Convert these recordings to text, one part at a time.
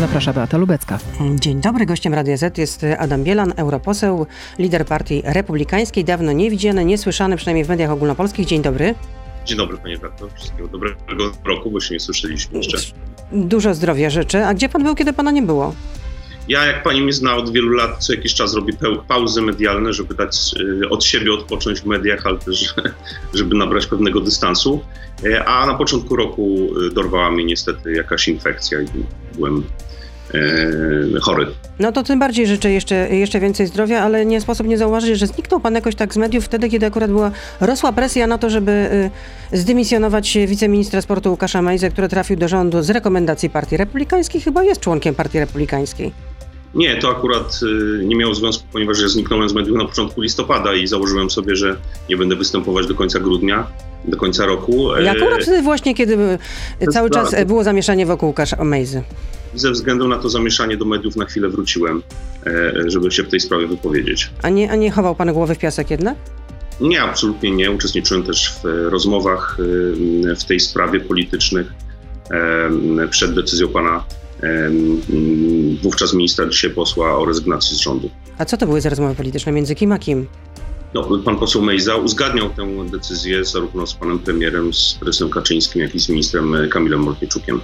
Zaprasza Beata Lubecka. Dzień dobry. Gościem Radia ZET jest Adam Bielan, europoseł, lider Partii Republikańskiej, dawno niewidziany, niesłyszany, przynajmniej w mediach ogólnopolskich. Dzień dobry. Dzień dobry, panie Beato. Wszystkiego dobrego roku, bo się nie słyszeliśmy jeszcze. Dużo zdrowia życzę. A gdzie pan był, kiedy pana nie było? Ja, jak pani mnie zna, od wielu lat co jakiś czas robię pauzy medialne, żeby dać od siebie odpocząć w mediach, ale też żeby nabrać pewnego dystansu. A na początku roku dorwała mnie niestety jakaś infekcja i byłem chory. No to tym bardziej życzę jeszcze więcej zdrowia, ale nie sposób nie zauważyć, że zniknął pan jakoś tak z mediów wtedy, kiedy akurat rosła presja na to, żeby zdymisjonować wiceministra sportu Łukasza Mejzę, który trafił do rządu z rekomendacji Partii Republikańskiej. Chyba jest członkiem Partii Republikańskiej. Nie, to akurat nie miało związku, ponieważ ja zniknąłem z mediów na początku listopada i założyłem sobie, że nie będę występować do końca grudnia, do końca roku. Akurat właśnie, kiedy cały czas było zamieszanie wokół Łukasza Mejzy. Ze względu na to zamieszanie do mediów na chwilę wróciłem, żeby się w tej sprawie wypowiedzieć. A nie chował pan głowy w piasek jednak? Nie, absolutnie nie. Uczestniczyłem też w rozmowach w tej sprawie politycznych przed decyzją pana wówczas ministra, dzisiaj posła, o rezygnacji z rządu. A co to były za rozmowy polityczne? Między kim a kim? No, pan poseł Mejza uzgadniał tę decyzję zarówno z panem premierem, z prezesem Kaczyńskim, jak i z ministrem Kamilem Mordniczukiem.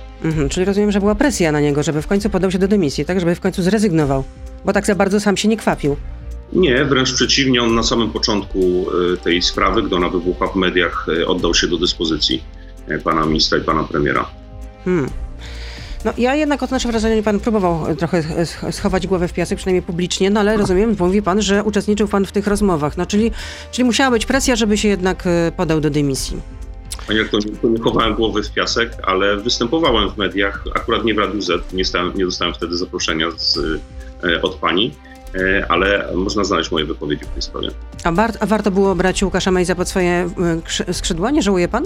Czyli rozumiem, że była presja na niego, żeby w końcu podał się do dymisji, tak? Żeby w końcu zrezygnował, bo tak za bardzo sam się nie kwapił. Nie, wręcz przeciwnie, on na samym początku tej sprawy, gdy ona wybuchła w mediach, oddał się do dyspozycji pana ministra i pana premiera. No, ja jednak odnoszę wrażenie, że pan próbował trochę schować głowę w piasek, przynajmniej publicznie, no ale rozumiem, mówi pan, że uczestniczył pan w tych rozmowach, no czyli musiała być presja, żeby się jednak podał do dymisji. Panie Rektorze, nie chowałem głowy w piasek, ale występowałem w mediach, akurat nie w Radiu Z, nie dostałem wtedy zaproszenia od pani, ale można znaleźć moje wypowiedzi w tej sprawie. A warto było brać Łukasza Mejza pod swoje skrzydła? Nie żałuje pan?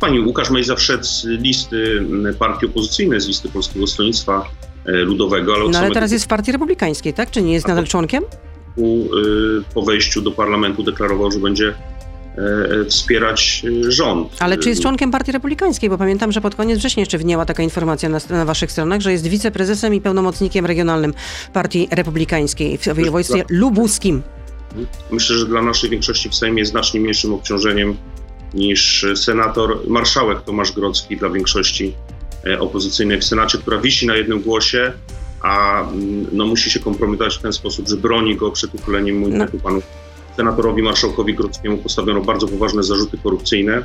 Pani Łukasz Mejza wszedł z listy partii opozycyjnej, z listy Polskiego Stronnictwa Ludowego. Ale teraz jest w Partii Republikańskiej, tak? Czy nie jest nadal członkiem? Po wejściu do parlamentu deklarował, że będzie wspierać rząd. Ale czy jest członkiem Partii Republikańskiej? Bo pamiętam, że pod koniec września jeszcze widniała taka informacja na waszych stronach, że jest wiceprezesem i pełnomocnikiem regionalnym Partii Republikańskiej w województwie lubuskim. Myślę, że dla naszej większości w Sejmie jest znacznie mniejszym obciążeniem niż senator, marszałek Tomasz Grodzki dla większości opozycyjnej w Senacie, która wisi na jednym głosie, a no, musi się kompromitować w ten sposób, że broni go przed uchyleniem immunitetu. Panu senatorowi, marszałkowi Grodzkiemu postawiono bardzo poważne zarzuty korupcyjne.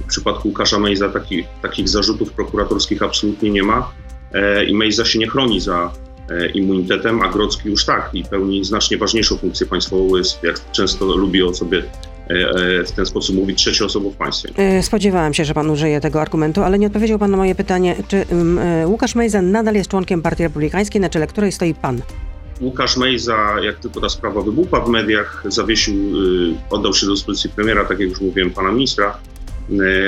W przypadku Łukasza Mejza takich zarzutów prokuratorskich absolutnie nie ma i Mejza się nie chroni za immunitetem, a Grodzki już tak i pełni znacznie ważniejszą funkcję państwową, jest, jak często lubi o sobie w ten sposób mówi, trzecia osoba w państwie. Spodziewałam się, że pan użyje tego argumentu, ale nie odpowiedział pan na moje pytanie, czy Łukasz Mejza nadal jest członkiem Partii Republikańskiej, na czele której stoi pan? Łukasz Mejza, jak tylko ta sprawa wybuchła w mediach, zawiesił, oddał się do dyspozycji premiera, tak jak już mówiłem, pana ministra,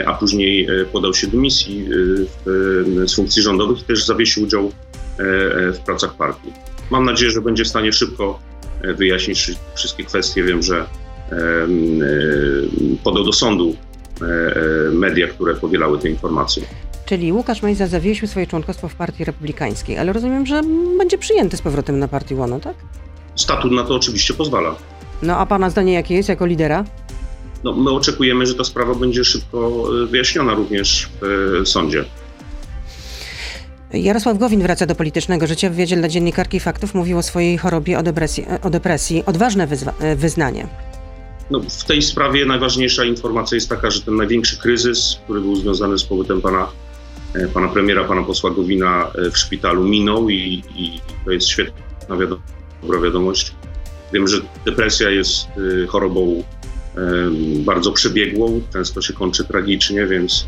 a później podał się do dymisji z funkcji rządowych i też zawiesił udział w pracach partii. Mam nadzieję, że będzie w stanie szybko wyjaśnić wszystkie kwestie. Wiem, że podał do sądu media, które powielały te informacje. Czyli Łukasz Mejza zawiesił swoje członkostwo w Partii Republikańskiej, ale rozumiem, że będzie przyjęty z powrotem na Partii Łono, tak? Statut na to oczywiście pozwala. No a pana zdanie jakie jest jako lidera? No, my oczekujemy, że ta sprawa będzie szybko wyjaśniona również w sądzie. Jarosław Gowin wraca do politycznego życia. W wywiadzie dla dziennikarki Faktów mówił o swojej chorobie, o depresji. Odważne wyznanie. No, w tej sprawie najważniejsza informacja jest taka, że ten największy kryzys, który był związany z pobytem pana premiera, pana posła Gowina w szpitalu, minął i to jest świetna dobra wiadomość. Wiem, że depresja jest chorobą bardzo przebiegłą, często się kończy tragicznie, więc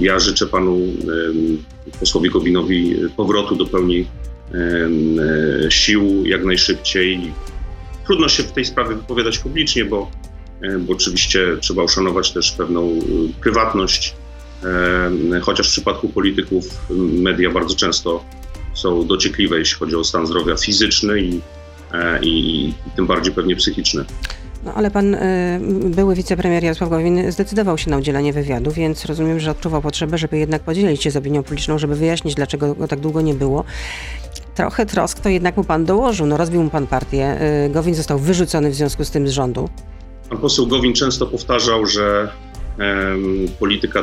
ja życzę panu posłowi Gowinowi powrotu do pełni sił jak najszybciej. Trudno się w tej sprawie wypowiadać publicznie, bo oczywiście trzeba uszanować też pewną prywatność, chociaż w przypadku polityków media bardzo często są dociekliwe, jeśli chodzi o stan zdrowia fizyczny i tym bardziej pewnie psychiczny. No ale pan były wicepremier Jarosław Gowin zdecydował się na udzielenie wywiadu, więc rozumiem, że odczuwał potrzebę, żeby jednak podzielić się z opinią publiczną, żeby wyjaśnić, dlaczego go tak długo nie było. Trochę trosk to jednak mu pan dołożył. No rozbił mu pan partię. Gowin został wyrzucony w związku z tym z rządu. Pan poseł Gowin często powtarzał, że polityka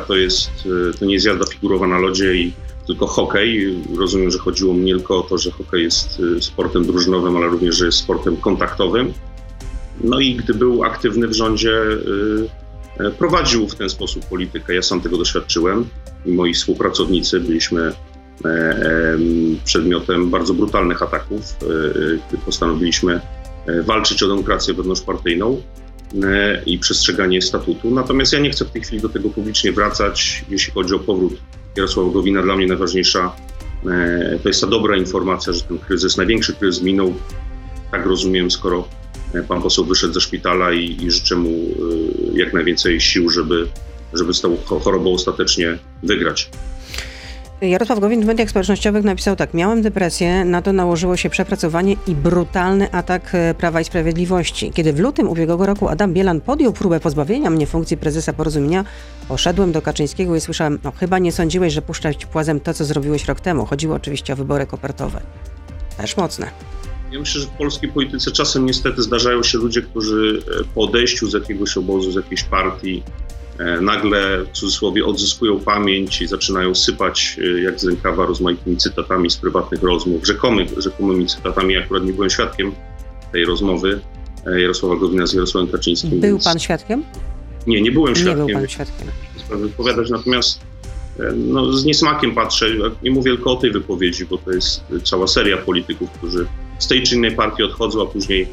to nie jest jazda figurowa na lodzie i tylko hokej. Rozumiem, że chodziło mu nie tylko o to, że hokej jest sportem drużynowym, ale również, że jest sportem kontaktowym. No i gdy był aktywny w rządzie, prowadził w ten sposób politykę. Ja sam tego doświadczyłem i moi współpracownicy byliśmy przedmiotem bardzo brutalnych ataków, gdy postanowiliśmy walczyć o demokrację wewnątrzpartyjną i przestrzeganie statutu. Natomiast ja nie chcę w tej chwili do tego publicznie wracać. Jeśli chodzi o powrót Jarosława Gowina, dla mnie najważniejsza to jest ta dobra informacja, że ten kryzys, największy kryzys minął. Tak rozumiem, skoro pan poseł wyszedł ze szpitala i życzę mu jak najwięcej sił, żeby z tą chorobą ostatecznie wygrać. Jarosław Gowin w mediach społecznościowych napisał tak: miałem depresję, na to nałożyło się przepracowanie i brutalny atak Prawa i Sprawiedliwości. Kiedy w lutym ubiegłego roku Adam Bielan podjął próbę pozbawienia mnie funkcji prezesa Porozumienia, poszedłem do Kaczyńskiego i słyszałem: no chyba nie sądziłeś, że puszczać płazem to, co zrobiłeś rok temu. Chodziło oczywiście o wybory kopertowe. Też mocne. Ja myślę, że w polskiej polityce czasem niestety zdarzają się ludzie, którzy po odejściu z jakiegoś obozu, z jakiejś partii nagle, w cudzysłowie, odzyskują pamięć i zaczynają sypać jak z rękawa rozmaitymi cytatami z prywatnych rozmów, rzekomymi cytatami. Ja akurat nie byłem świadkiem tej rozmowy Jarosława Gowina z Jarosławem Kaczyńskim. Był pan świadkiem? Nie, nie byłem świadkiem. Nie był pan świadkiem. Wypowiadać, natomiast no, z niesmakiem patrzę. Nie mówię tylko o tej wypowiedzi, bo to jest cała seria polityków, którzy z tej czy innej partii odchodzą, a później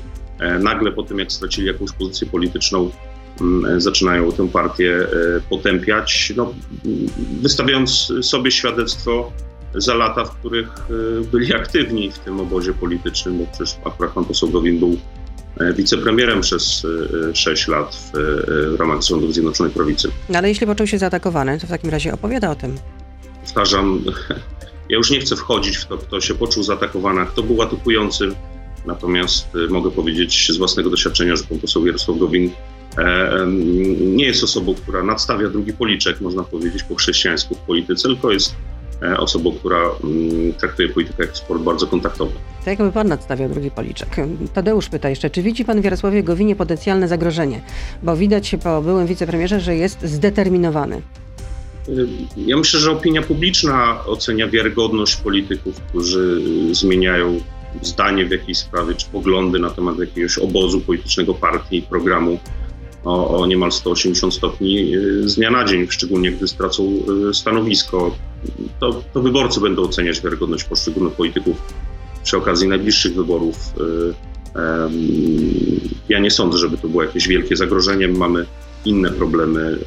nagle po tym, jak stracili jakąś pozycję polityczną, zaczynają tę partię potępiać, no, wystawiając sobie świadectwo za lata, w których byli aktywni w tym obozie politycznym, bo przecież akurat pan poseł Gowin był wicepremierem przez 6 lat w ramach rządów Zjednoczonej Prawicy. No ale jeśli poczuł się zaatakowany, to w takim razie opowiada o tym. Powtarzam, ja już nie chcę wchodzić w to, kto się poczuł zaatakowany, kto był atakujący, natomiast mogę powiedzieć z własnego doświadczenia, że pan poseł Jarosław Gowin nie jest osobą, która nadstawia drugi policzek, można powiedzieć, po chrześcijańsku w polityce, tylko jest osobą, która traktuje politykę jak sport bardzo kontaktowy. To jakby pan nadstawiał drugi policzek. Tadeusz pyta jeszcze, czy widzi pan w Jarosławie Gowinie potencjalne zagrożenie? Bo widać po byłym wicepremierze, że jest zdeterminowany. Ja myślę, że opinia publiczna ocenia wiarygodność polityków, którzy zmieniają zdanie w jakiejś sprawie, czy poglądy na temat jakiegoś obozu politycznego, partii, programu o niemal 180 stopni z dnia na dzień, szczególnie gdy stracą stanowisko. To wyborcy będą oceniać wiarygodność poszczególnych polityków przy okazji najbliższych wyborów. Ja nie sądzę, żeby to było jakieś wielkie zagrożenie. Mamy inne problemy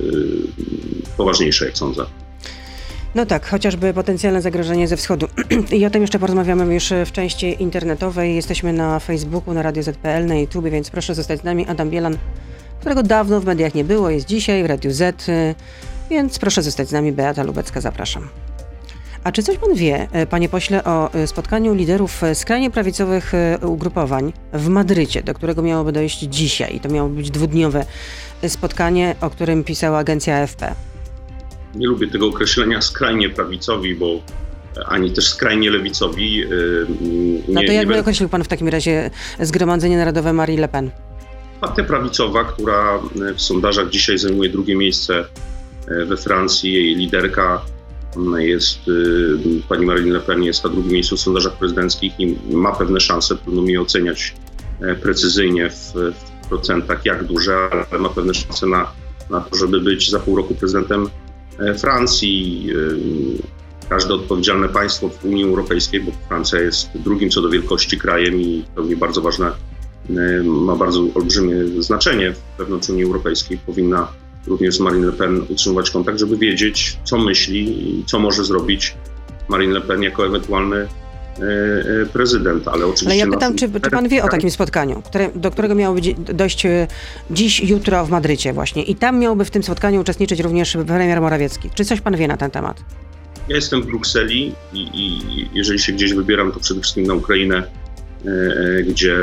poważniejsze, jak sądzę. No tak, chociażby potencjalne zagrożenie ze wschodu. I o tym jeszcze porozmawiamy już w części internetowej. Jesteśmy na Facebooku, na Radio ZET.pl, na YouTube, więc proszę zostać z nami. Adam Bielan, którego dawno w mediach nie było, jest dzisiaj w Radiu ZET, więc proszę zostać z nami. Beata Lubecka, zapraszam. A czy coś pan wie, panie pośle, o spotkaniu liderów skrajnie prawicowych ugrupowań w Madrycie, do którego miałoby dojść dzisiaj? To miało być dwudniowe spotkanie, o którym pisała agencja AFP. Nie lubię tego określenia skrajnie prawicowi, bo ani też skrajnie lewicowi. No to jakby określił pan w takim razie Zgromadzenie Narodowe Marine Le Pen? Partia prawicowa, która w sondażach dzisiaj zajmuje drugie miejsce we Francji, jej liderka jest, pani Marine Le Pen jest na drugim miejscu w sondażach prezydenckich i ma pewne szanse, trudno mi oceniać precyzyjnie w procentach jak duże, ale ma pewne szanse na to, żeby być za pół roku prezydentem Francji. Każde odpowiedzialne państwo w Unii Europejskiej, bo Francja jest drugim co do wielkości krajem i pełni bardzo ważne, ma bardzo olbrzymie znaczenie wewnątrz Unii Europejskiej, powinna również z Marine Le Pen utrzymywać kontakt, żeby wiedzieć, co myśli i co może zrobić Marine Le Pen jako ewentualny prezydent, ale oczywiście... Ale ja pytam, czy pan wie o takim spotkaniu, do którego miałoby dojść dziś, jutro w Madrycie właśnie i tam miałby w tym spotkaniu uczestniczyć również premier Morawiecki. Czy coś pan wie na ten temat? Ja jestem w Brukseli i jeżeli się gdzieś wybieram, to przede wszystkim na Ukrainę, gdzie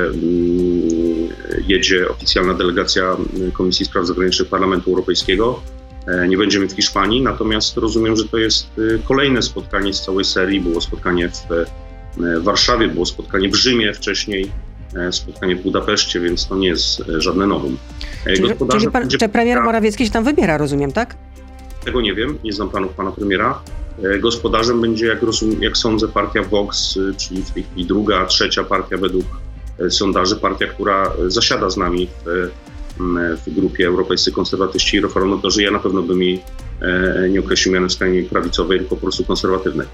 jedzie oficjalna delegacja Komisji Spraw Zagranicznych Parlamentu Europejskiego. Nie będziemy w Hiszpanii, natomiast rozumiem, że to jest kolejne spotkanie z całej serii. Było spotkanie w Warszawie, było spotkanie w Rzymie wcześniej, spotkanie w Budapeszcie, więc to nie jest żadne nowum. Czyli premier Morawiecki się tam wybiera, rozumiem, tak? Tego nie wiem, nie znam planów pana premiera. Gospodarzem będzie, jak sądzę, partia Vox, czyli w tej chwili druga, trzecia partia według sondaży, partia, która zasiada z nami w grupie Europejscy Konserwatyści i Reformatorzy. Ja na pewno bym jej nie określił mianem skrajnie prawicowej, tylko po prostu konserwatywnej.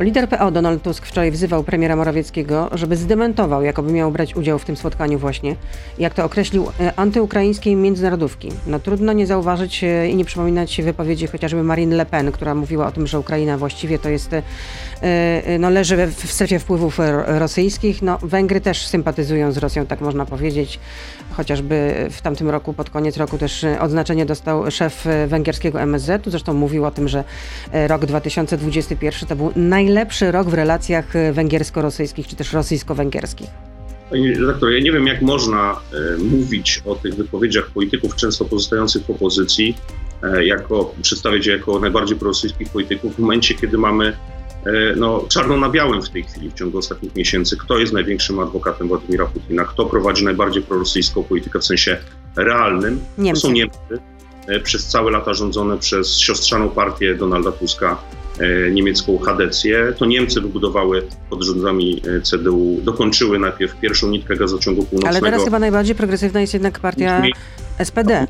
Lider PO Donald Tusk wczoraj wzywał premiera Morawieckiego, żeby zdementował, jakoby miał brać udział w tym spotkaniu właśnie, jak to określił, antyukraińskiej międzynarodówki. No trudno nie zauważyć i nie przypominać się wypowiedzi chociażby Marine Le Pen, która mówiła o tym, że Ukraina właściwie to jest, no leży w strefie wpływów rosyjskich. No Węgry też sympatyzują z Rosją, tak można powiedzieć. Chociażby w tamtym roku, pod koniec roku też odznaczenie dostał szef węgierskiego MSZ-u. Zresztą mówił o tym, że rok 2021 to był najlepszy rok w relacjach węgiersko-rosyjskich, czy też rosyjsko-węgierskich. Panie redaktor, ja nie wiem, jak można mówić o tych wypowiedziach polityków, często pozostających w opozycji, przedstawiać je jako najbardziej prorosyjskich polityków w momencie, kiedy mamy czarno na białym w tej chwili, w ciągu ostatnich miesięcy, kto jest największym adwokatem Władimira Putina, kto prowadzi najbardziej prorosyjską politykę w sensie realnym. Niemcy. To są Niemcy, przez całe lata rządzone przez siostrzaną partię Donalda Tuska, niemiecką Hadecję. To Niemcy wybudowały pod rządami CDU, dokończyły najpierw pierwszą nitkę gazociągu północnego. Ale teraz chyba najbardziej progresywna jest jednak partia SPD,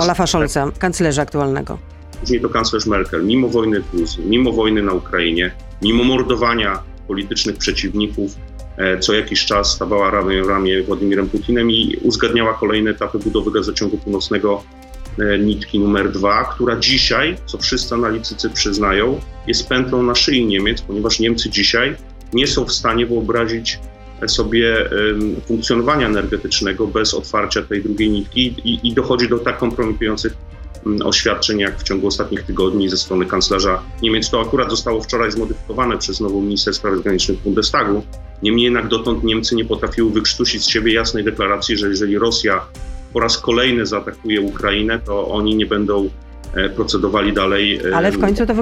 Olafa Scholza, kanclerza aktualnego. Później to kanclerz Merkel. Mimo wojny w Gruzji, mimo wojny na Ukrainie, mimo mordowania politycznych przeciwników, co jakiś czas stawała ramię w ramię Władimirem Putinem i uzgadniała kolejne etapy budowy gazociągu północnego, nitki numer 2, która dzisiaj, co wszyscy analitycy przyznają, jest pętlą na szyi Niemiec, ponieważ Niemcy dzisiaj nie są w stanie wyobrazić sobie funkcjonowania energetycznego bez otwarcia tej drugiej nitki i dochodzi do tak kompromitujących oświadczeń, jak w ciągu ostatnich tygodni ze strony kanclerza Niemiec. To akurat zostało wczoraj zmodyfikowane przez nową minister spraw zagranicznych Bundestagu. Niemniej jednak dotąd Niemcy nie potrafiły wykrztusić z siebie jasnej deklaracji, że jeżeli Rosja po raz kolejny zaatakuje Ukrainę, to oni nie będą procedowali dalej. Ale w końcu to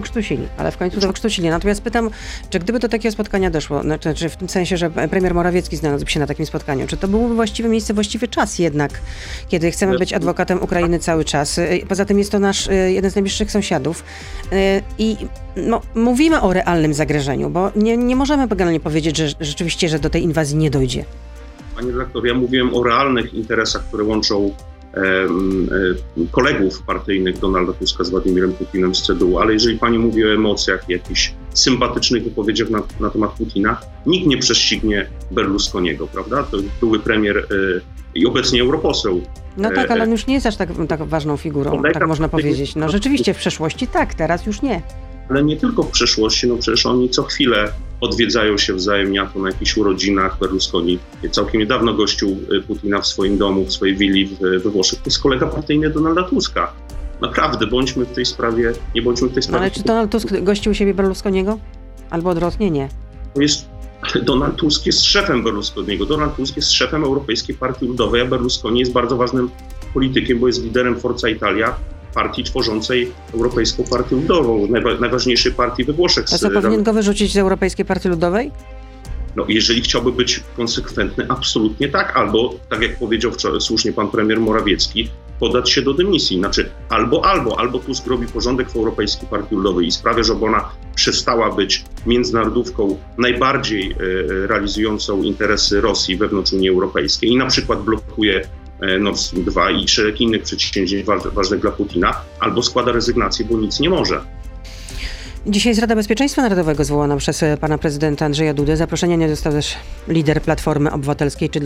wykrztusili. Natomiast pytam, czy gdyby do takiego spotkania doszło, czy w tym sensie, że premier Morawiecki znalazłby się na takim spotkaniu, czy to byłoby właściwe miejsce, właściwy czas jednak, kiedy chcemy być adwokatem Ukrainy cały czas. Poza tym jest to jeden z najbliższych sąsiadów i mówimy o realnym zagrożeniu, bo nie możemy generalnie powiedzieć, że rzeczywiście, że do tej inwazji nie dojdzie. Panie redaktor, ja mówiłem o realnych interesach, które łączą kolegów partyjnych Donalda Tuska z Władimirem Putinem z CDU, ale jeżeli pani mówi o emocjach, jakichś sympatycznych wypowiedziach na temat Putina, nikt nie prześcignie Berlusconiego, prawda? To były premier i obecnie europoseł. No tak, ale on już nie jest aż tak ważną figurą, tak można powiedzieć. No rzeczywiście w przeszłości tak, teraz już nie. Ale nie tylko w przeszłości, przecież oni co chwilę odwiedzają się wzajemnie, to na jakichś urodzinach. Berlusconi całkiem niedawno gościł Putina w swoim domu, w swojej willi we Włoszech. To jest kolega partyjny Donalda Tuska. Naprawdę, nie bądźmy w tej sprawie. Ale czy Donald Tusk gościł siebie Berlusconiego? Albo odwrotnie, nie? Donald Tusk jest szefem Berlusconiego. Donald Tusk jest szefem Europejskiej Partii Ludowej, a Berlusconi jest bardzo ważnym politykiem, bo jest liderem Forza Italia, partii tworzącej Europejską Partię Ludową, najważniejszej partii we Włoszech. A co, powinien go wyrzucić z Europejskiej Partii Ludowej? Jeżeli chciałby być konsekwentny, absolutnie tak. Albo, tak jak powiedział słusznie pan premier Morawiecki, podać się do dymisji. Znaczy, albo Tusk robi porządek w Europejskiej Partii Ludowej i sprawia, że ona przestała być międzynarodówką najbardziej realizującą interesy Rosji wewnątrz Unii Europejskiej i na przykład blokuje Nord Stream 2 i szereg innych przedsięwzięć ważnych dla Putina, albo składa rezygnację, bo nic nie może. Dzisiaj jest Rada Bezpieczeństwa Narodowego zwołana przez pana prezydenta Andrzeja Dudę. Zaproszenia nie dostał też lider Platformy Obywatelskiej, czy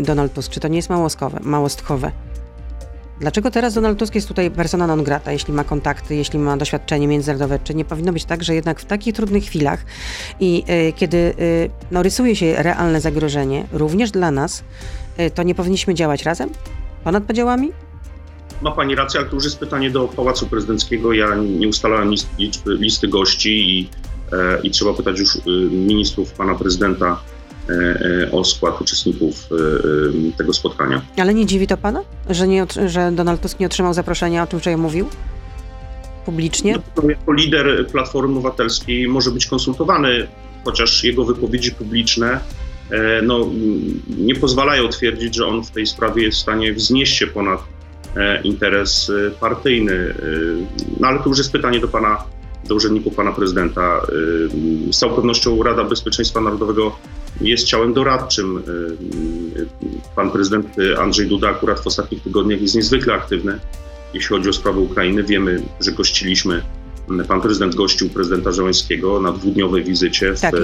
Donald Tusk. Czy to nie jest małostkowe? Dlaczego teraz Donald Tusk jest tutaj persona non grata, jeśli ma kontakty, jeśli ma doświadczenie międzynarodowe? Czy nie powinno być tak, że jednak w takich trudnych chwilach i kiedy rysuje się realne zagrożenie, również dla nas, to nie powinniśmy działać razem? Ponad podziałami? Ma pani rację, ale to już jest pytanie do Pałacu Prezydenckiego. Ja nie ustalałem listy gości i trzeba pytać już ministrów pana prezydenta o skład uczestników tego spotkania. Ale nie dziwi to pana, że Donald Tusk nie otrzymał zaproszenia, o czym wczoraj mówił? Publicznie? No, jako lider Platformy Obywatelskiej może być konsultowany, chociaż jego wypowiedzi publiczne nie pozwalają twierdzić, że on w tej sprawie jest w stanie wznieść się ponad interes partyjny. No ale to już jest pytanie do pana, do urzędników pana prezydenta. Z całą pewnością Rada Bezpieczeństwa Narodowego jest ciałem doradczym. Pan prezydent Andrzej Duda akurat w ostatnich tygodniach jest niezwykle aktywny, jeśli chodzi o sprawę Ukrainy. Wiemy, że gościliśmy, pan prezydent gościł prezydenta Zełenskiego na dwudniowej wizycie. Tak,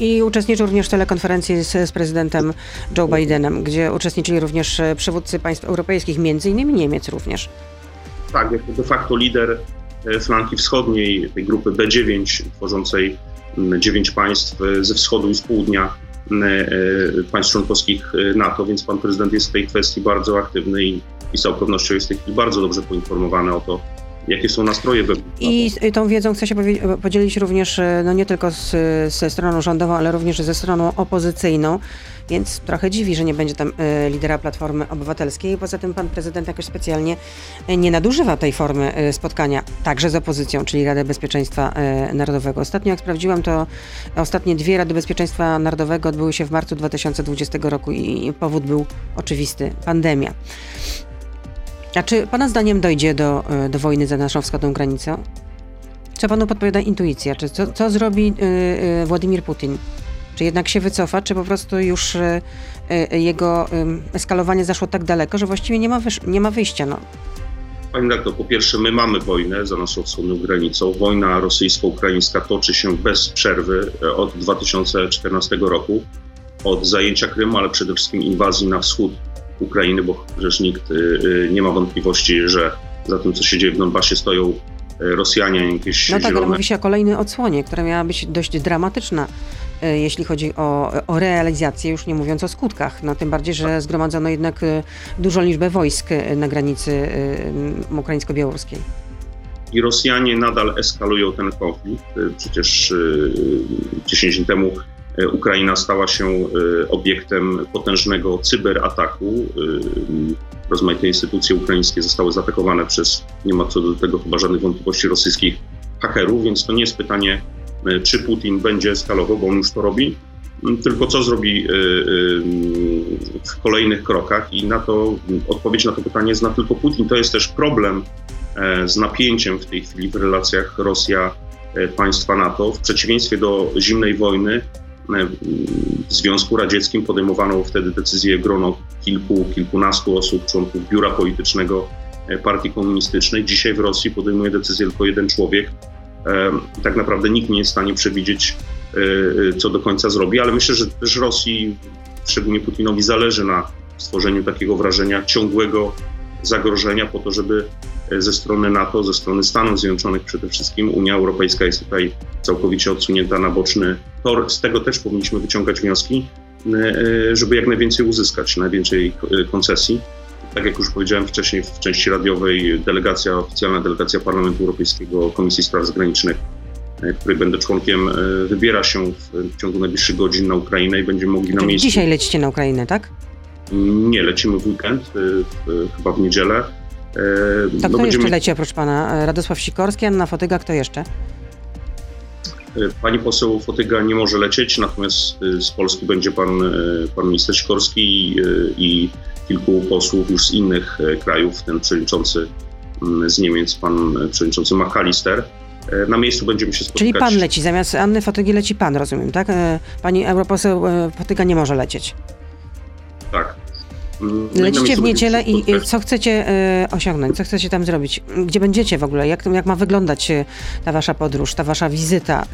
i uczestniczył również w telekonferencji z prezydentem Joe Bidenem, gdzie uczestniczyli również przywódcy państw europejskich, między innymi Niemiec również. Tak, jako de facto lider flanki wschodniej, tej grupy B9, tworzącej 9 państw ze wschodu i z południa państw członkowskich NATO, więc pan prezydent jest w tej kwestii bardzo aktywny i z całą pewnością jest w tej chwili bardzo dobrze poinformowany o to, jakie są nastroje wewnątrz. I tą wiedzą chce się podzielić również nie tylko ze stroną rządową, ale również ze stroną opozycyjną, więc trochę dziwi, że nie będzie tam lidera Platformy Obywatelskiej. Poza tym pan prezydent jakoś specjalnie nie nadużywa tej formy spotkania także z opozycją, czyli Radę Bezpieczeństwa Narodowego. Ostatnio, jak sprawdziłam, to ostatnie 2 Rady Bezpieczeństwa Narodowego odbyły się w marcu 2020 roku i powód był oczywisty – pandemia. A czy pana zdaniem dojdzie do wojny za naszą wschodnią granicą? Co panu podpowiada intuicja? Czy co zrobi Władimir Putin? Czy jednak się wycofa, czy po prostu już jego eskalowanie zaszło tak daleko, że właściwie nie ma wyjścia? No. Pani redaktor, po pierwsze, my mamy wojnę za naszą wschodnią granicą. Wojna rosyjsko-ukraińska toczy się bez przerwy od 2014 roku, od zajęcia Krymu, ale przede wszystkim inwazji na wschód Ukrainy, bo przecież nikt nie ma wątpliwości, że za tym, co się dzieje w Donbasie, stoją Rosjanie, jakieś zielone... No tak, ale mówi się o kolejnej odsłonie, która miała być dość dramatyczna, jeśli chodzi o realizację, już nie mówiąc o skutkach. No, tym bardziej, że zgromadzono jednak dużą liczbę wojsk na granicy ukraińsko-białoruskiej. I Rosjanie nadal eskalują ten konflikt. Przecież 10 dni temu Ukraina stała się obiektem potężnego cyberataku. Rozmaite instytucje ukraińskie zostały zaatakowane przez, nie ma co do tego chyba żadnych wątpliwości, rosyjskich hakerów, więc to nie jest pytanie, czy Putin będzie eskalował, bo on już to robi, tylko co zrobi w kolejnych krokach i na to odpowiedź na to pytanie zna tylko Putin. To jest też problem z napięciem w tej chwili w relacjach Rosja-państwa NATO. W przeciwieństwie do zimnej wojny, w Związku Radzieckim podejmowano wtedy decyzję grono kilkunastu osób, członków biura politycznego Partii Komunistycznej. Dzisiaj w Rosji podejmuje decyzję tylko jeden człowiek. Tak naprawdę nikt nie jest w stanie przewidzieć, co do końca zrobi, ale myślę, że też Rosji, szczególnie Putinowi, zależy na stworzeniu takiego wrażenia ciągłego zagrożenia po to, żeby ze strony NATO, ze strony Stanów Zjednoczonych przede wszystkim, Unia Europejska jest tutaj całkowicie odsunięta na boczny tor. Z tego też powinniśmy wyciągać wnioski, żeby jak najwięcej uzyskać, najwięcej koncesji. Tak jak już powiedziałem wcześniej w części radiowej, oficjalna delegacja Parlamentu Europejskiego, Komisji Spraw Zagranicznych, której będę członkiem, wybiera się w ciągu najbliższych godzin na Ukrainę i będziemy mogli na miejscu... Dzisiaj lecicie na Ukrainę, tak? Nie, lecimy w weekend, chyba w niedzielę. To kto jeszcze leci oprócz pana? Radosław Sikorski, Anna Fotyga, kto jeszcze? Pani poseł Fotyga nie może lecieć, natomiast z Polski będzie pan minister Sikorski i kilku posłów już z innych krajów, w tym przewodniczący z Niemiec, pan przewodniczący McAllister. Na miejscu będziemy się spotykać. Czyli pan leci, zamiast Anny Fotygi leci pan, rozumiem, tak? Pani europoseł Fotyga nie może lecieć. Tak. Lecicie w niedzielę i co chcecie osiągnąć? Co chcecie tam zrobić? Gdzie będziecie w ogóle? Jak ma wyglądać ta wasza podróż, ta wasza wizyta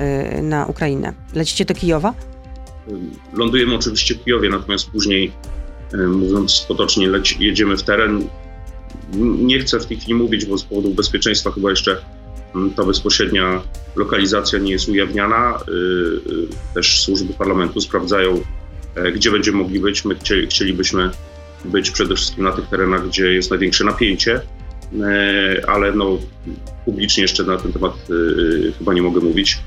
na Ukrainę? Lecicie do Kijowa? Lądujemy oczywiście w Kijowie, natomiast później, mówiąc potocznie, jedziemy w teren. Nie chcę w tej chwili mówić, bo z powodu bezpieczeństwa chyba jeszcze ta bezpośrednia lokalizacja nie jest ujawniana. Też służby parlamentu sprawdzają, gdzie będziemy mogli być. My chcielibyśmy być przede wszystkim na tych terenach, gdzie jest największe napięcie, ale publicznie jeszcze na ten temat chyba nie mogę mówić.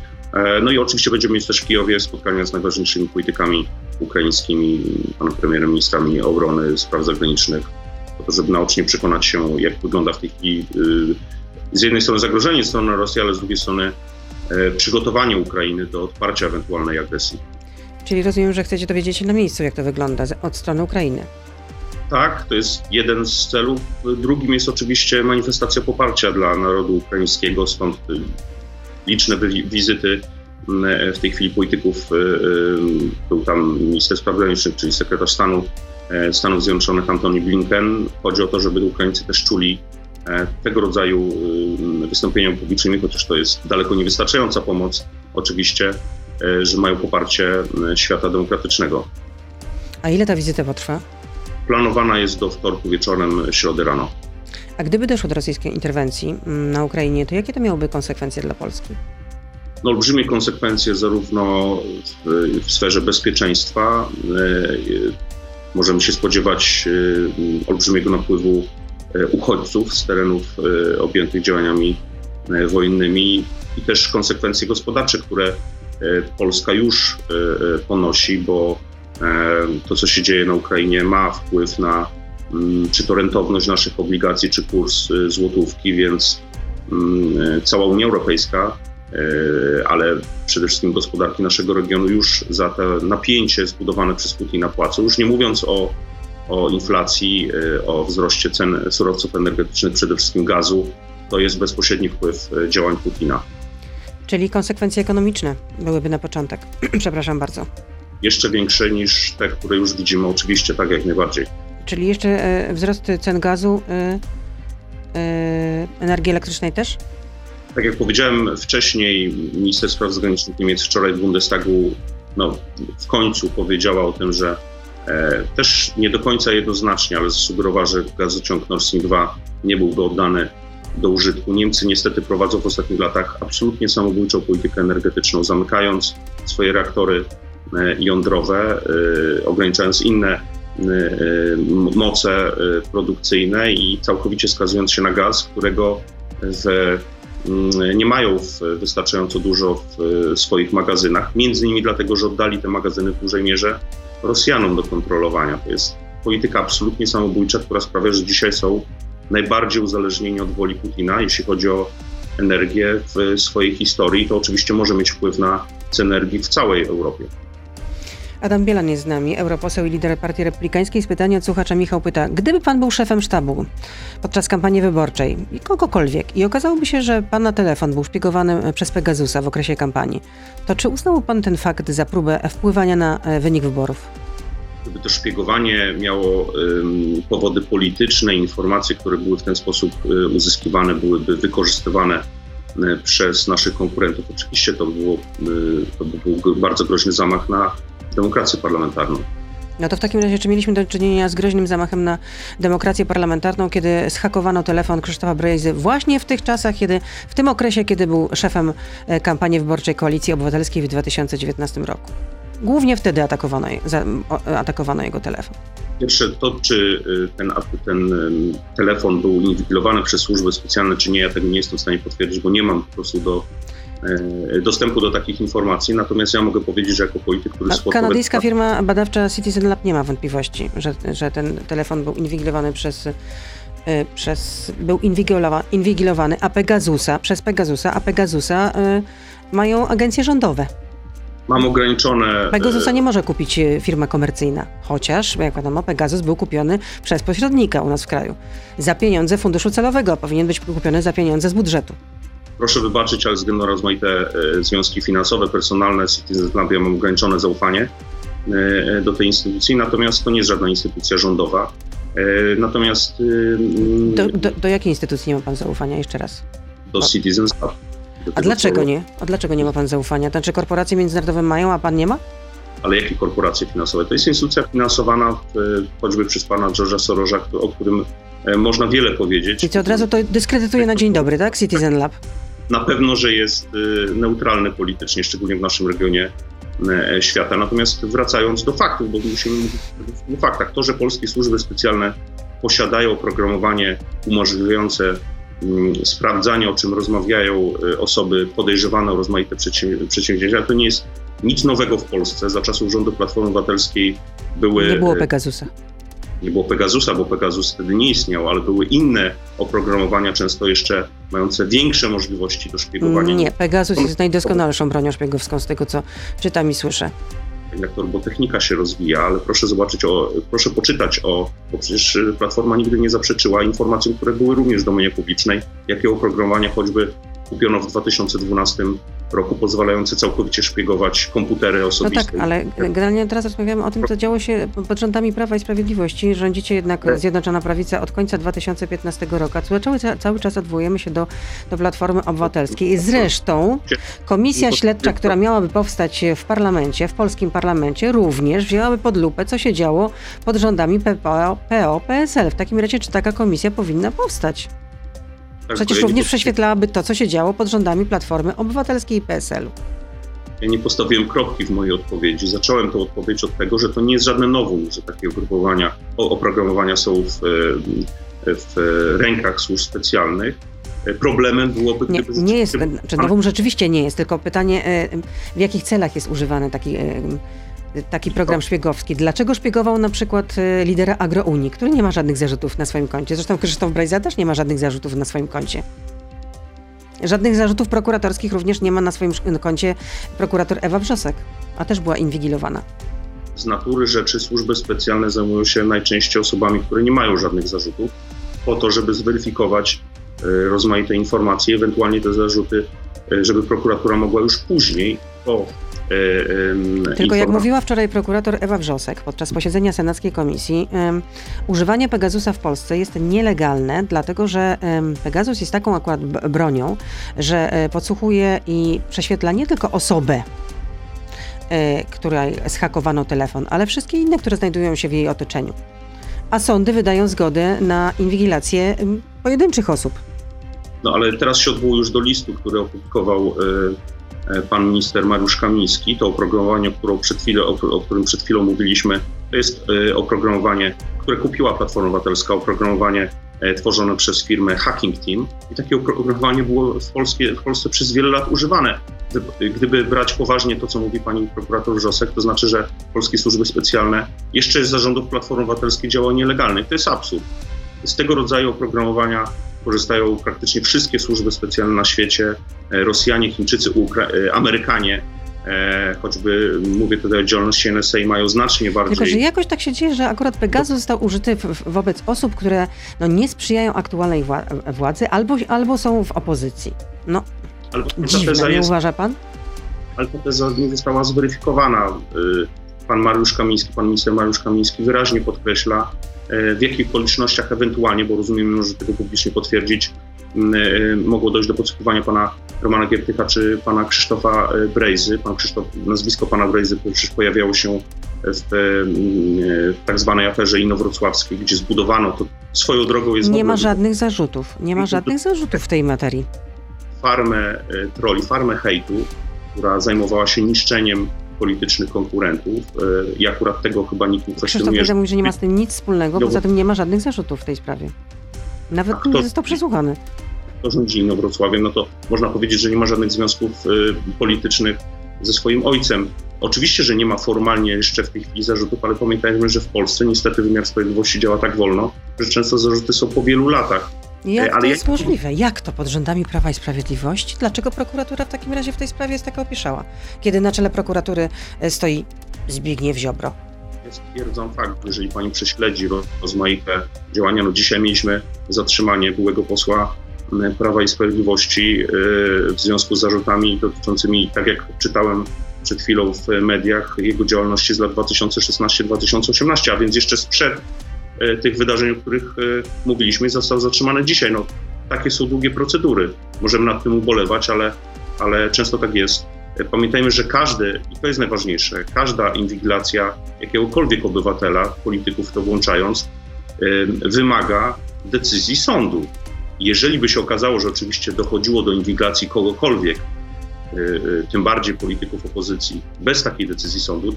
No i oczywiście będziemy mieć też w Kijowie spotkania z najważniejszymi politykami ukraińskimi, panem premierem, ministrami obrony, spraw zagranicznych, po to, żeby naocznie przekonać się, jak wygląda w tej chwili z jednej strony zagrożenie ze strony Rosji, ale z drugiej strony przygotowanie Ukrainy do odparcia ewentualnej agresji. Czyli rozumiem, że chcecie dowiedzieć się na miejscu, jak to wygląda od strony Ukrainy. Tak, to jest jeden z celów. Drugim jest oczywiście manifestacja poparcia dla narodu ukraińskiego, stąd liczne wizyty w tej chwili polityków. Był tam minister spraw zagranicznych, czyli sekretarz stanu Stanów Zjednoczonych Antony Blinken. Chodzi o to, żeby Ukraińcy też czuli tego rodzaju wystąpieniom publicznym, chociaż to jest daleko niewystarczająca pomoc, oczywiście, że mają poparcie świata demokratycznego. A ile ta wizyta potrwa? Planowana jest do wtorku wieczorem, środy rano. A gdyby doszło do rosyjskiej interwencji na Ukrainie, to jakie to miałoby konsekwencje dla Polski? No, olbrzymie konsekwencje zarówno w sferze bezpieczeństwa. Możemy się spodziewać olbrzymiego napływu uchodźców z terenów objętych działaniami wojennymi i też konsekwencje gospodarcze, które Polska już ponosi, bo to, co się dzieje na Ukrainie, ma wpływ na czy to rentowność naszych obligacji, czy kurs złotówki, więc cała Unia Europejska, ale przede wszystkim gospodarki naszego regionu już za te napięcie zbudowane przez Putina płacą. Już nie mówiąc o inflacji, o wzroście cen surowców energetycznych, przede wszystkim gazu, to jest bezpośredni wpływ działań Putina. Czyli konsekwencje ekonomiczne byłyby na początek, przepraszam bardzo. Jeszcze większe niż te, które już widzimy, oczywiście, tak jak najbardziej. Czyli jeszcze wzrost cen gazu, energii elektrycznej też? Tak jak powiedziałem wcześniej, minister spraw zagranicznych Niemiec wczoraj w Bundestagu w końcu powiedziała o tym, że też nie do końca jednoznacznie, ale zasugerowała, że gazociąg Nord Stream 2 nie byłby oddany do użytku. Niemcy niestety prowadzą w ostatnich latach absolutnie samobójczą politykę energetyczną, zamykając swoje reaktory jądrowe, ograniczając inne moce produkcyjne i całkowicie skazując się na gaz, którego nie mają wystarczająco dużo w swoich magazynach. Między innymi dlatego, że oddali te magazyny w dużej mierze Rosjanom do kontrolowania. To jest polityka absolutnie samobójcza, która sprawia, że dzisiaj są najbardziej uzależnieni od woli Putina, jeśli chodzi o energię w swojej historii. To oczywiście może mieć wpływ na cenę energii w całej Europie. Adam Bielan jest z nami, europoseł i lider Partii Republikańskiej. Z pytania od słuchacza Michał pyta, gdyby pan był szefem sztabu podczas kampanii wyborczej i kogokolwiek i okazałoby się, że pana telefon był szpiegowany przez Pegasusa w okresie kampanii, to czy uznał pan ten fakt za próbę wpływania na wynik wyborów? Gdyby to szpiegowanie miało powody polityczne, informacje, które były w ten sposób uzyskiwane, byłyby wykorzystywane przez naszych konkurentów, oczywiście to był bardzo groźny zamach na demokrację parlamentarną. No to w takim razie, czy mieliśmy do czynienia z groźnym zamachem na demokrację parlamentarną, kiedy zhakowano telefon Krzysztofa Brejzy właśnie w tych czasach, w tym okresie, kiedy był szefem kampanii wyborczej Koalicji Obywatelskiej w 2019 roku? Głównie wtedy atakowano jego telefon. Pierwsze to, czy ten telefon był inwigilowany przez służby specjalne, czy nie, ja tego nie jestem w stanie potwierdzić, bo nie mam po prostu dostępu do takich informacji, natomiast ja mogę powiedzieć, że jako polityk, który... Kanadyjska firma badawcza Citizen Lab nie ma wątpliwości, że ten telefon był inwigilowany przez Pegasusa mają agencje rządowe. Mam ograniczone... Pegasusa nie może kupić firma komercyjna, chociaż, jak wiadomo, Pegasus był kupiony przez pośrednika u nas w kraju. Za pieniądze funduszu celowego, powinien być kupiony za pieniądze z budżetu. Proszę wybaczyć, ale ze względu na rozmaite związki finansowe, personalne, Citizen Lab, ja mam ograniczone zaufanie do tej instytucji, natomiast to nie jest żadna instytucja rządowa. Natomiast... Do jakiej instytucji nie ma pan zaufania? Jeszcze raz. Do Citizen Lab. A dlaczego nie? A dlaczego nie ma pan zaufania? To znaczy korporacje międzynarodowe mają, a pan nie ma? Ale jakie korporacje finansowe? To jest instytucja finansowana choćby przez pana George'a Sorosa, o którym można wiele powiedzieć. I to od razu to dyskredytuje na dzień dobry, tak? Citizen Lab. Na pewno, że jest neutralny politycznie, szczególnie w naszym regionie świata. Natomiast wracając do faktów, bo musimy mówić o faktach. To, że polskie służby specjalne posiadają oprogramowanie umożliwiające sprawdzania, o czym rozmawiają osoby podejrzewane o rozmaite przedsięwzięcia. To nie jest nic nowego w Polsce. Za czasów rządu Platformy Obywatelskiej były... Nie było Pegasusa. Nie było Pegasusa, bo Pegasus wtedy nie istniał, ale były inne oprogramowania, często jeszcze mające większe możliwości do szpiegowania. Nie, Pegasus jest najdoskonalszą bronią szpiegowską z tego, co czytam i słyszę. Jak to robotechnika się rozwija, ale proszę zobaczyć, proszę poczytać bo przecież Platforma nigdy nie zaprzeczyła informacjom, które były również w domenie publicznej, jakie oprogramowania choćby kupiono w 2012 roku, pozwalające całkowicie szpiegować komputery osobiste. No tak, ale generalnie teraz rozmawiamy o tym, co działo się pod rządami Prawa i Sprawiedliwości. Rządzicie jednak Zjednoczona Prawica od końca 2015 roku, cały czas odwołujemy się do Platformy Obywatelskiej. Zresztą komisja śledcza, która miałaby powstać w parlamencie, w polskim parlamencie, również wzięłaby pod lupę, co się działo pod rządami PO-PSL. W takim razie, czy taka komisja powinna powstać? Przecież również prześwietlałaby to, co się działo pod rządami Platformy Obywatelskiej i PSL-u. Ja nie postawiłem kropki w mojej odpowiedzi. Zacząłem tę odpowiedź od tego, że to nie jest żadne nowum, że takie oprogramowania są w rękach służb specjalnych. Problemem byłoby... Nie jest, czy nowum rzeczywiście nie jest, tylko pytanie, w jakich celach jest używany taki program szpiegowski. Dlaczego szpiegował na przykład lidera Agrounii, który nie ma żadnych zarzutów na swoim koncie? Zresztą Krzysztof Brejza też nie ma żadnych zarzutów na swoim koncie. Żadnych zarzutów prokuratorskich również nie ma na swoim koncie prokurator Ewa Wrzosek, a też była inwigilowana. Z natury rzeczy służby specjalne zajmują się najczęściej osobami, które nie mają żadnych zarzutów, po to, żeby zweryfikować rozmaite informacje, ewentualnie te zarzuty, żeby prokuratura mogła już później to... Tylko jak mówiła wczoraj prokurator Ewa Wrzosek podczas posiedzenia senackiej komisji, używanie Pegasusa w Polsce jest nielegalne, dlatego że Pegasus jest taką akurat bronią, że podsłuchuje i prześwietla nie tylko osobę, której zhakowano telefon, ale wszystkie inne, które znajdują się w jej otoczeniu. A sądy wydają zgodę na inwigilację pojedynczych osób. No ale teraz się odwołuje już do listu, który opublikował pan minister Mariusz Kamiński. To oprogramowanie, o którym przed chwilą mówiliśmy, to jest oprogramowanie, które kupiła Platforma Obywatelska, oprogramowanie tworzone przez firmę Hacking Team. I takie oprogramowanie było w Polsce przez wiele lat używane. Gdyby brać poważnie to, co mówi pani prokurator Wrzosek, to znaczy, że polskie służby specjalne jeszcze z zarządów Platformy Obywatelskiej działają nielegalnie. To jest absurd. Z tego rodzaju oprogramowania korzystają praktycznie wszystkie służby specjalne na świecie. Rosjanie, Chińczycy, Amerykanie, choćby mówię tutaj o działalności NSA, mają znacznie bardziej... Tylko że jakoś tak się dzieje, że akurat Pegasus został użyty wobec osób, które nie sprzyjają aktualnej władzy albo są w opozycji. No, dziwne, nie uważa pan? Ale ta teza nie została zweryfikowana. Pan minister Mariusz Kamiński wyraźnie podkreśla, w jakich okolicznościach ewentualnie, bo rozumiem, że tego publicznie potwierdzić, mogło dojść do podsłuchiwania pana Romana Giertycha czy pana Krzysztofa Brejzy. Nazwisko pana Brejzy przecież pojawiało się w tak zwanej aferze inowrocławskiej, gdzie zbudowano to swoją drogą. Nie ma żadnych zarzutów w tej materii. Farmę troli, farmę hejtu, która zajmowała się niszczeniem politycznych konkurentów. I akurat tego chyba nikt nie kwestionuje. Krzysztof Brejza mówi, że nie ma z tym nic wspólnego, poza tym nie ma żadnych zarzutów w tej sprawie. Nawet nie został przesłuchany. Kto rządzi Inowrocławiem, no to można powiedzieć, że nie ma żadnych związków politycznych ze swoim ojcem. Oczywiście, że nie ma formalnie jeszcze w tej chwili zarzutów, ale pamiętajmy, że w Polsce niestety wymiar sprawiedliwości działa tak wolno, że często zarzuty są po wielu latach. Jak to jest możliwe? Jak to pod rządami Prawa i Sprawiedliwości? Dlaczego prokuratura w takim razie w tej sprawie jest taka opieszała, kiedy na czele prokuratury stoi Zbigniew Ziobro? Ja stwierdzam fakt, jeżeli pani prześledzi rozmaite działania, dzisiaj mieliśmy zatrzymanie byłego posła Prawa i Sprawiedliwości w związku z zarzutami dotyczącymi, tak jak czytałem przed chwilą w mediach, jego działalności z lat 2016-2018, a więc jeszcze sprzed tych wydarzeń, o których mówiliśmy, został zatrzymany dzisiaj. No, takie są długie procedury. Możemy nad tym ubolewać, ale często tak jest. Pamiętajmy, że i to jest najważniejsze, każda inwigilacja jakiegokolwiek obywatela, polityków to włączając, wymaga decyzji sądu. Jeżeli by się okazało, że oczywiście dochodziło do inwigilacji kogokolwiek, tym bardziej polityków opozycji, bez takiej decyzji sądu,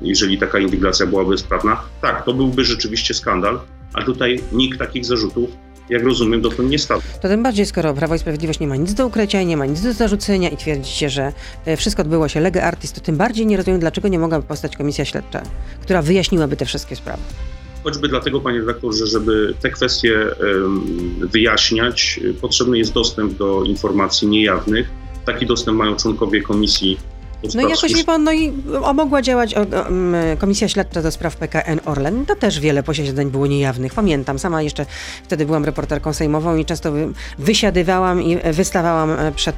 jeżeli taka inwigilacja była bezprawna, tak, to byłby rzeczywiście skandal, a tutaj nikt takich zarzutów jak rozumiem, dotąd nie stało. To tym bardziej, skoro Prawo i Sprawiedliwość nie ma nic do ukrycia i nie ma nic do zarzucenia i twierdzicie, że wszystko odbyło się lege artis, to tym bardziej nie rozumiem, dlaczego nie mogłaby powstać komisja śledcza, która wyjaśniłaby te wszystkie sprawy. Choćby dlatego, panie redaktorze, żeby te kwestie wyjaśniać, potrzebny jest dostęp do informacji niejawnych. Taki dostęp mają członkowie komisji. No jakoś mi pan, mogła działać Komisja Śledcza do spraw PKN Orlen. To też wiele posiedzeń było niejawnych. Pamiętam, sama jeszcze wtedy byłam reporterką sejmową i często wysiadywałam i wystawałam przed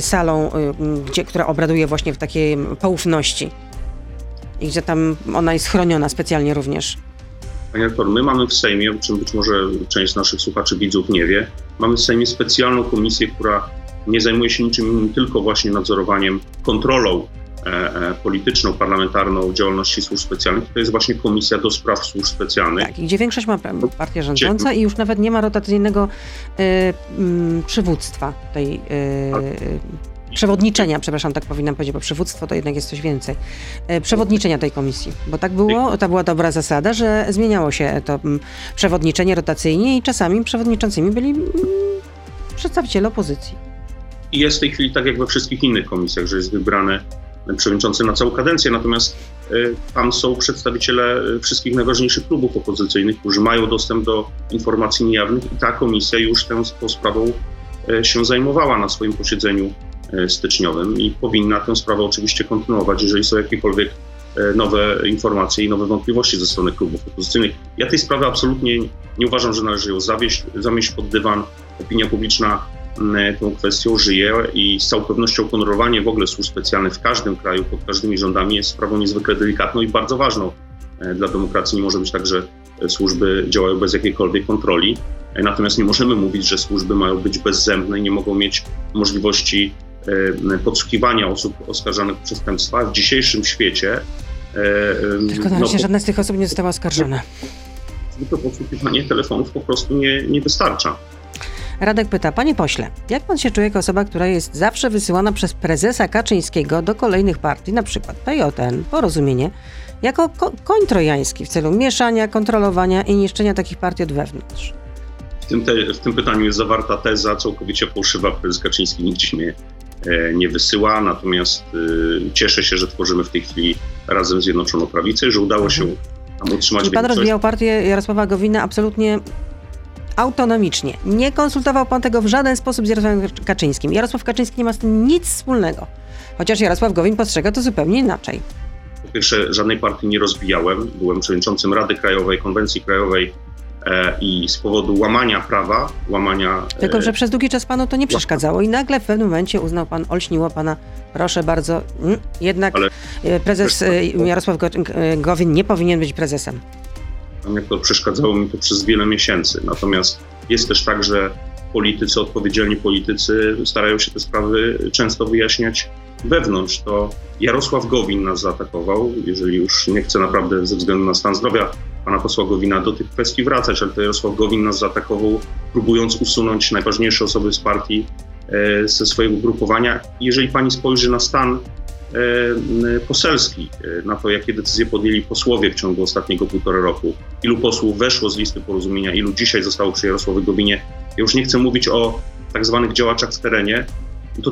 salą, która obraduje właśnie w takiej poufności. I gdzie tam ona jest chroniona specjalnie również. Panie redaktor, my mamy w Sejmie, o czym być może część naszych słuchaczy, widzów nie wie, mamy w Sejmie specjalną komisję, która nie zajmuje się niczym innym, tylko właśnie nadzorowaniem, kontrolą polityczną, parlamentarną działalności służb specjalnych. To jest właśnie Komisja do Spraw Służb Specjalnych. Tak, i gdzie większość ma partia rządząca i już nawet nie ma rotacyjnego przywództwa tej... Przewodniczenia, przepraszam, tak powinnam powiedzieć, bo przywództwo to jednak jest coś więcej. Przewodniczenia tej komisji, bo tak było, to była dobra zasada, że zmieniało się to przewodniczenie rotacyjnie i czasami przewodniczącymi byli przedstawiciele opozycji. I jest w tej chwili tak jak we wszystkich innych komisjach, że jest wybrany przewodniczący na całą kadencję, natomiast tam są przedstawiciele wszystkich najważniejszych klubów opozycyjnych, którzy mają dostęp do informacji niejawnych i ta komisja już tą sprawą się zajmowała na swoim posiedzeniu styczniowym i powinna tę sprawę oczywiście kontynuować, jeżeli są jakiekolwiek nowe informacje i nowe wątpliwości ze strony klubów opozycyjnych. Ja tej sprawy absolutnie nie uważam, że należy ją zamieść pod dywan. Opinia publiczna tą kwestią żyje i z całą pewnością honorowanie w ogóle służb specjalnych w każdym kraju, pod każdymi rządami jest sprawą niezwykle delikatną i bardzo ważną dla demokracji. Nie może być tak, że służby działają bez jakiejkolwiek kontroli. Natomiast nie możemy mówić, że służby mają być bezzębne i nie mogą mieć możliwości podsłuchiwania osób oskarżanych o przestępstwa w dzisiejszym świecie. Tylko na razie żadna z tych osób nie została oskarżona. To podsłuchiwanie telefonów po prostu nie wystarcza. Radek pyta, panie pośle, jak pan się czuje jako osoba, która jest zawsze wysyłana przez prezesa Kaczyńskiego do kolejnych partii, na przykład PJN, Porozumienie, jako koń trojański w celu mieszania, kontrolowania i niszczenia takich partii od wewnątrz? W tym pytaniu jest zawarta teza, całkowicie połszywa, prezes Kaczyński nigdzie nie wysyła, natomiast cieszę się, że tworzymy w tej chwili razem Zjednoczoną Prawicę, że udało się nam utrzymać... Czyli pan rozwijał partię Jarosława Gowina absolutnie autonomicznie. Nie konsultował pan tego w żaden sposób z Jarosławem Kaczyńskim. Jarosław Kaczyński nie ma z tym nic wspólnego, chociaż Jarosław Gowin postrzega to zupełnie inaczej. Po pierwsze, żadnej partii nie rozbijałem. Byłem przewodniczącym Rady Krajowej, Konwencji Krajowej i z powodu łamania prawa, Tylko, że przez długi czas panu to nie przeszkadzało i nagle w pewnym momencie uznał pan, olśniło pana, proszę bardzo, jednak ale prezes Jarosław Gowin nie powinien być prezesem. To przeszkadzało mi to przez wiele miesięcy. Natomiast jest też tak, że politycy, odpowiedzialni politycy starają się te sprawy często wyjaśniać wewnątrz. To Jarosław Gowin nas zaatakował, jeżeli już nie chce naprawdę ze względu na stan zdrowia pana posła Gowina do tych kwestii wracać, ale to Jarosław Gowin nas zaatakował, próbując usunąć najważniejsze osoby z partii, ze swojego ugrupowania. Jeżeli pani spojrzy na stan poselski, na to, jakie decyzje podjęli posłowie w ciągu ostatniego 1,5 roku, ilu posłów weszło z listy Porozumienia, ilu dzisiaj zostało przy Jarosławie Gowinie, ja już nie chcę mówić o tak zwanych działaczach w terenie,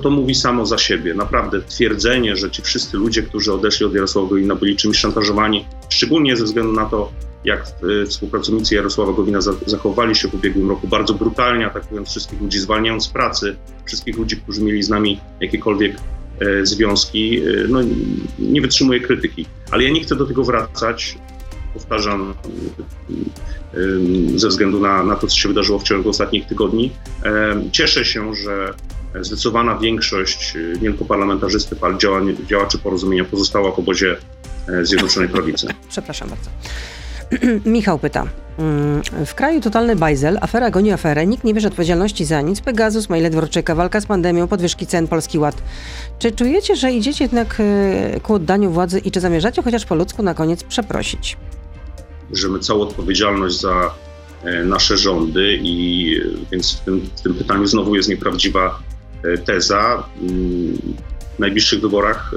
to mówi samo za siebie. Naprawdę twierdzenie, że ci wszyscy ludzie, którzy odeszli od Jarosława Gowina, byli czymś szantażowani, szczególnie ze względu na to, jak współpracownicy Jarosława Gowina zachowali się w ubiegłym roku, bardzo brutalnie atakując wszystkich ludzi, zwalniając z pracy wszystkich ludzi, którzy mieli z nami jakiekolwiek związki, nie wytrzymuje krytyki. Ale ja nie chcę do tego wracać, powtarzam, ze względu na to, co się wydarzyło w ciągu ostatnich tygodni. Cieszę się, że zdecydowana większość nie tylko parlamentarzysty, ale działaczy Porozumienia pozostała w obozie Zjednoczonej Prawicy. Przepraszam bardzo. Michał pyta. W kraju totalny bajzel, afera goni aferę, nikt nie bierze odpowiedzialności za nic. Pegasus, maile Dworczyka, walka z pandemią, podwyżki cen, Polski Ład. Czy czujecie, że idziecie jednak ku oddaniu władzy i czy zamierzacie chociaż po ludzku na koniec przeprosić? Bierzemy całą odpowiedzialność za nasze rządy i więc w tym pytaniu znowu jest nieprawdziwa teza. W najbliższych wyborach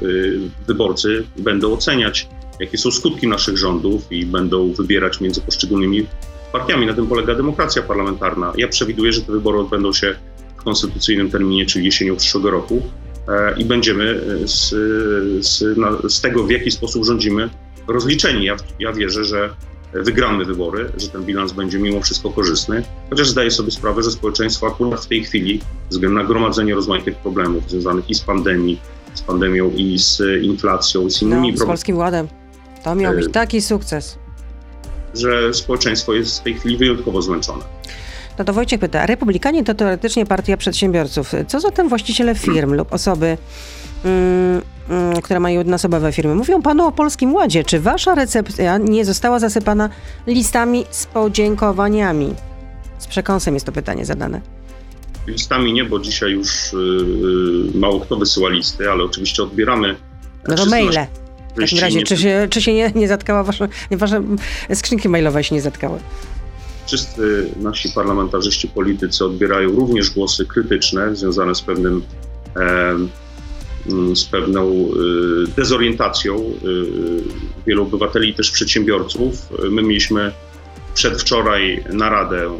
wyborcy będą oceniać, jakie są skutki naszych rządów i będą wybierać między poszczególnymi partiami. Na tym polega demokracja parlamentarna. Ja przewiduję, że te wybory odbędą się w konstytucyjnym terminie, czyli jesienią przyszłego roku. I będziemy z tego, w jaki sposób rządzimy, rozliczeni. Ja wierzę, że wygramy wybory, że ten bilans będzie mimo wszystko korzystny, chociaż zdaję sobie sprawę, że społeczeństwo akurat w tej chwili, ze względu na gromadzenie rozmaitych problemów związanych i z pandemią, i z inflacją, i z innymi problemami. Z Polskim Ładem. To miał być taki sukces. Że społeczeństwo jest w tej chwili wyjątkowo zmęczone. No to Wojciech pyta, Republikanie to teoretycznie partia przedsiębiorców. Co zatem właściciele firm lub osoby, które mają jednoosobowe firmy? Mówią panu o Polskim Ładzie. Czy wasza recepcja nie została zasypana listami z podziękowaniami? Z przekąsem jest to pytanie zadane. Listami nie, bo dzisiaj już mało kto wysyła listy, ale oczywiście odbieramy... No to maile. W takim razie, czy się nie zatkała wasze skrzynki mailowe się nie zatkały? Wszyscy nasi parlamentarzyści, politycy odbierają również głosy krytyczne związane z pewną dezorientacją wielu obywateli i też przedsiębiorców. My mieliśmy przedwczoraj naradę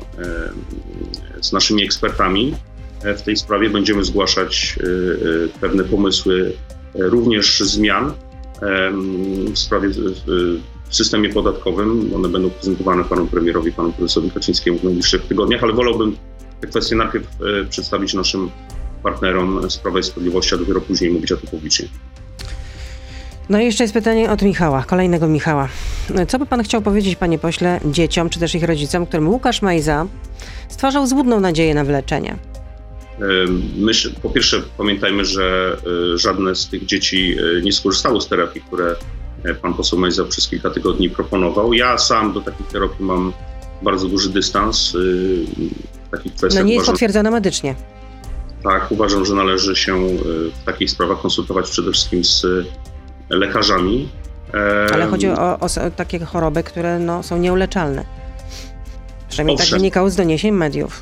z naszymi ekspertami. W tej sprawie będziemy zgłaszać pewne pomysły również zmian w sprawie w systemie podatkowym. One będą prezentowane panu premierowi, panu prezesowi Kaczyńskiemu w najbliższych tygodniach, ale wolałbym te kwestie najpierw przedstawić naszym partnerom z Prawa i Sprawiedliwości, a dopiero później mówić o tym publicznie. No i jeszcze jest pytanie od Michała, kolejnego Michała. Co by pan chciał powiedzieć, panie pośle, dzieciom czy też ich rodzicom, którym Łukasz Mejza stwarzał złudną nadzieję na wyleczenie? Po pierwsze pamiętajmy, że żadne z tych dzieci nie skorzystało z terapii, które pan poseł Mejza przez kilka tygodni proponował. Ja sam do takich terapii mam bardzo duży dystans. W takich kwestiach nie jest potwierdzone medycznie. Tak, uważam, że należy się w takich sprawach konsultować przede wszystkim z lekarzami. Ale chodzi o takie choroby, które są nieuleczalne. Przynajmniej tak wynikało z doniesień mediów.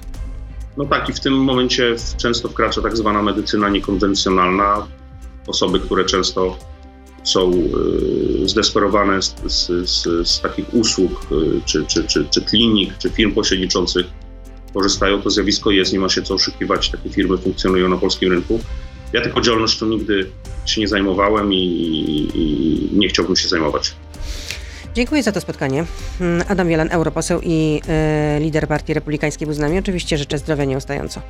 No tak, i w tym momencie często wkracza tak zwana medycyna niekonwencjonalna. Osoby, które często są zdesperowane z takich usług, czy klinik, czy firm pośredniczących korzystają, to zjawisko jest, nie ma się co oszukiwać, takie firmy funkcjonują na polskim rynku. Ja tylko działalnością nigdy się nie zajmowałem i nie chciałbym się zajmować. Dziękuję za to spotkanie. Adam Bielan, europoseł i lider Partii Republikańskiej był z nami. Oczywiście życzę zdrowia nieustająco.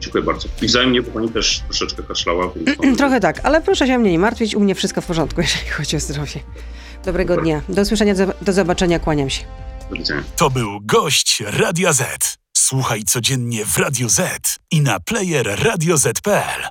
Dziękuję bardzo. I wzajemnie, bo pani też troszeczkę kaszlała. Trochę tak, ale proszę się o mnie nie martwić. U mnie wszystko w porządku, jeżeli chodzi o zdrowie. Dobrego dnia. Do usłyszenia, do zobaczenia. Kłaniam się. Do widzenia. To był gość Radia Z. Słuchaj codziennie w Radio Z i na player radioz.pl.